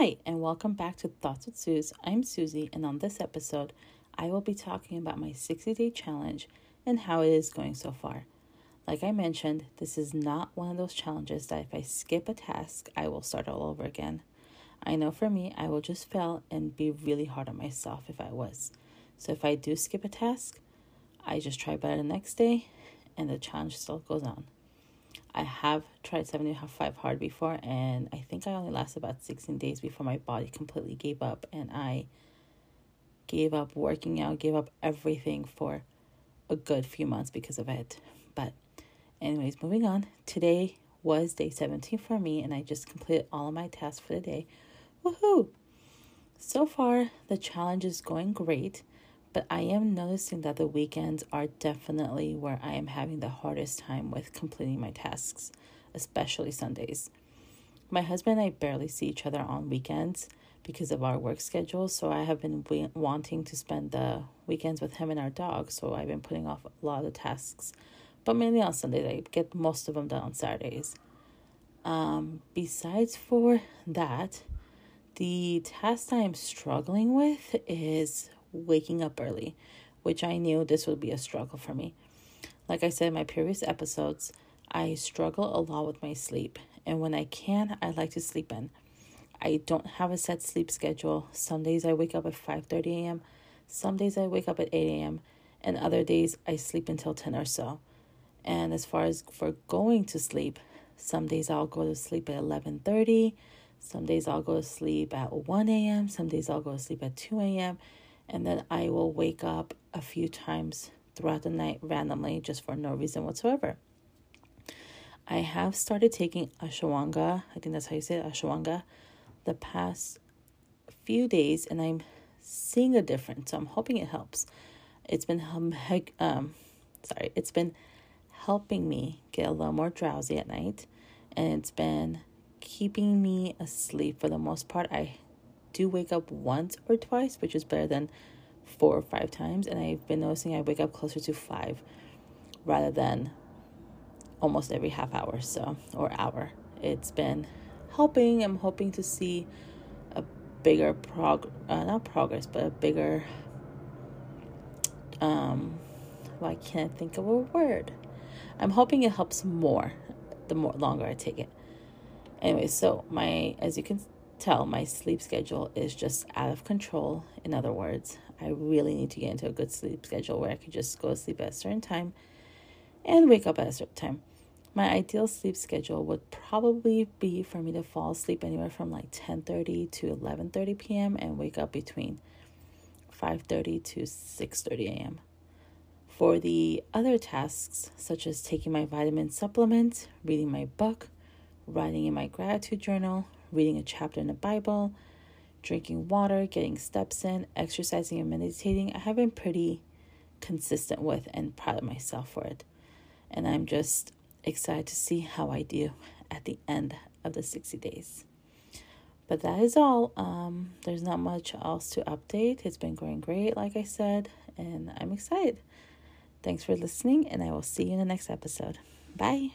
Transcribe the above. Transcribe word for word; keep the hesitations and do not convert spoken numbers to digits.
Hi, and welcome back to Thoughts with Suze. I'm Susie, and on this episode, I will be talking about my sixty-day challenge and how it is going so far. Like I mentioned, this is not one of those challenges that if I skip a task, I will start all over again. I know for me, I will just fail and be really hard on myself if I was. So if I do skip a task, I just try better the next day, and the challenge still goes on. I have tried seventy-five hard before, and I think I only lasted about sixteen days before my body completely gave up, and I gave up working out, gave up everything for a good few months because of it. But anyways, moving on. Today was day seventeen for me, and I just completed all of my tasks for the day. Woohoo! So far, the challenge is going great, but I am noticing that the weekends are definitely where I am having the hardest time with completing my tasks, especially Sundays. My husband and I barely see each other on weekends because of our work schedule, so I have been w- wanting to spend the weekends with him and our dog, so I've been putting off a lot of tasks, but mainly on Sundays. I get most of them done on Saturdays. Um, besides for that, the task I'm struggling with is waking up early, which I knew this would be a struggle for me. Like I said in my previous episodes, I struggle a lot with my sleep, and when I can, I like to sleep in. I don't have a set sleep schedule. Some days I wake up at five thirty a.m., some days I wake up at eight a.m., and other days I sleep until ten or so. And as far as for going to sleep, some days I'll go to sleep at eleven thirty, some days I'll go to sleep at one a.m., some days I'll go to sleep at two a.m., and then I will wake up a few times throughout the night randomly just for no reason whatsoever. I have started taking ashwagandha, I think that's how you say it, ashwagandha, the past few days, and I'm seeing a difference, so I'm hoping it helps. It's been hum- um, sorry, it's been helping me get a little more drowsy at night, and it's been keeping me asleep for the most part. I do wake up once or twice, which is better than four or five times, and I've been noticing I wake up closer to five rather than almost every half hour so or hour. It's been helping. I'm hoping to see a bigger prog uh, not progress but a bigger um why can't I think of a word I'm hoping it helps more the more longer I take it. Anyway, so my as you can tell, my sleep schedule is just out of control. In other words, I really need to get into a good sleep schedule where I could just go to sleep at a certain time and wake up at a certain time. My ideal sleep schedule would probably be for me to fall asleep anywhere from like ten thirty to eleven thirty p.m. and wake up between five thirty to six thirty a.m. For the other tasks, such as taking my vitamin supplements, reading my book, writing in my gratitude journal, reading a chapter in the Bible, drinking water, getting steps in, exercising and meditating, I have been pretty consistent with and proud of myself for it. And I'm just excited to see how I do at the end of the sixty days. But that is all. Um, there's not much else to update. It's been going great, like I said, and I'm excited. Thanks for listening, and I will see you in the next episode. Bye.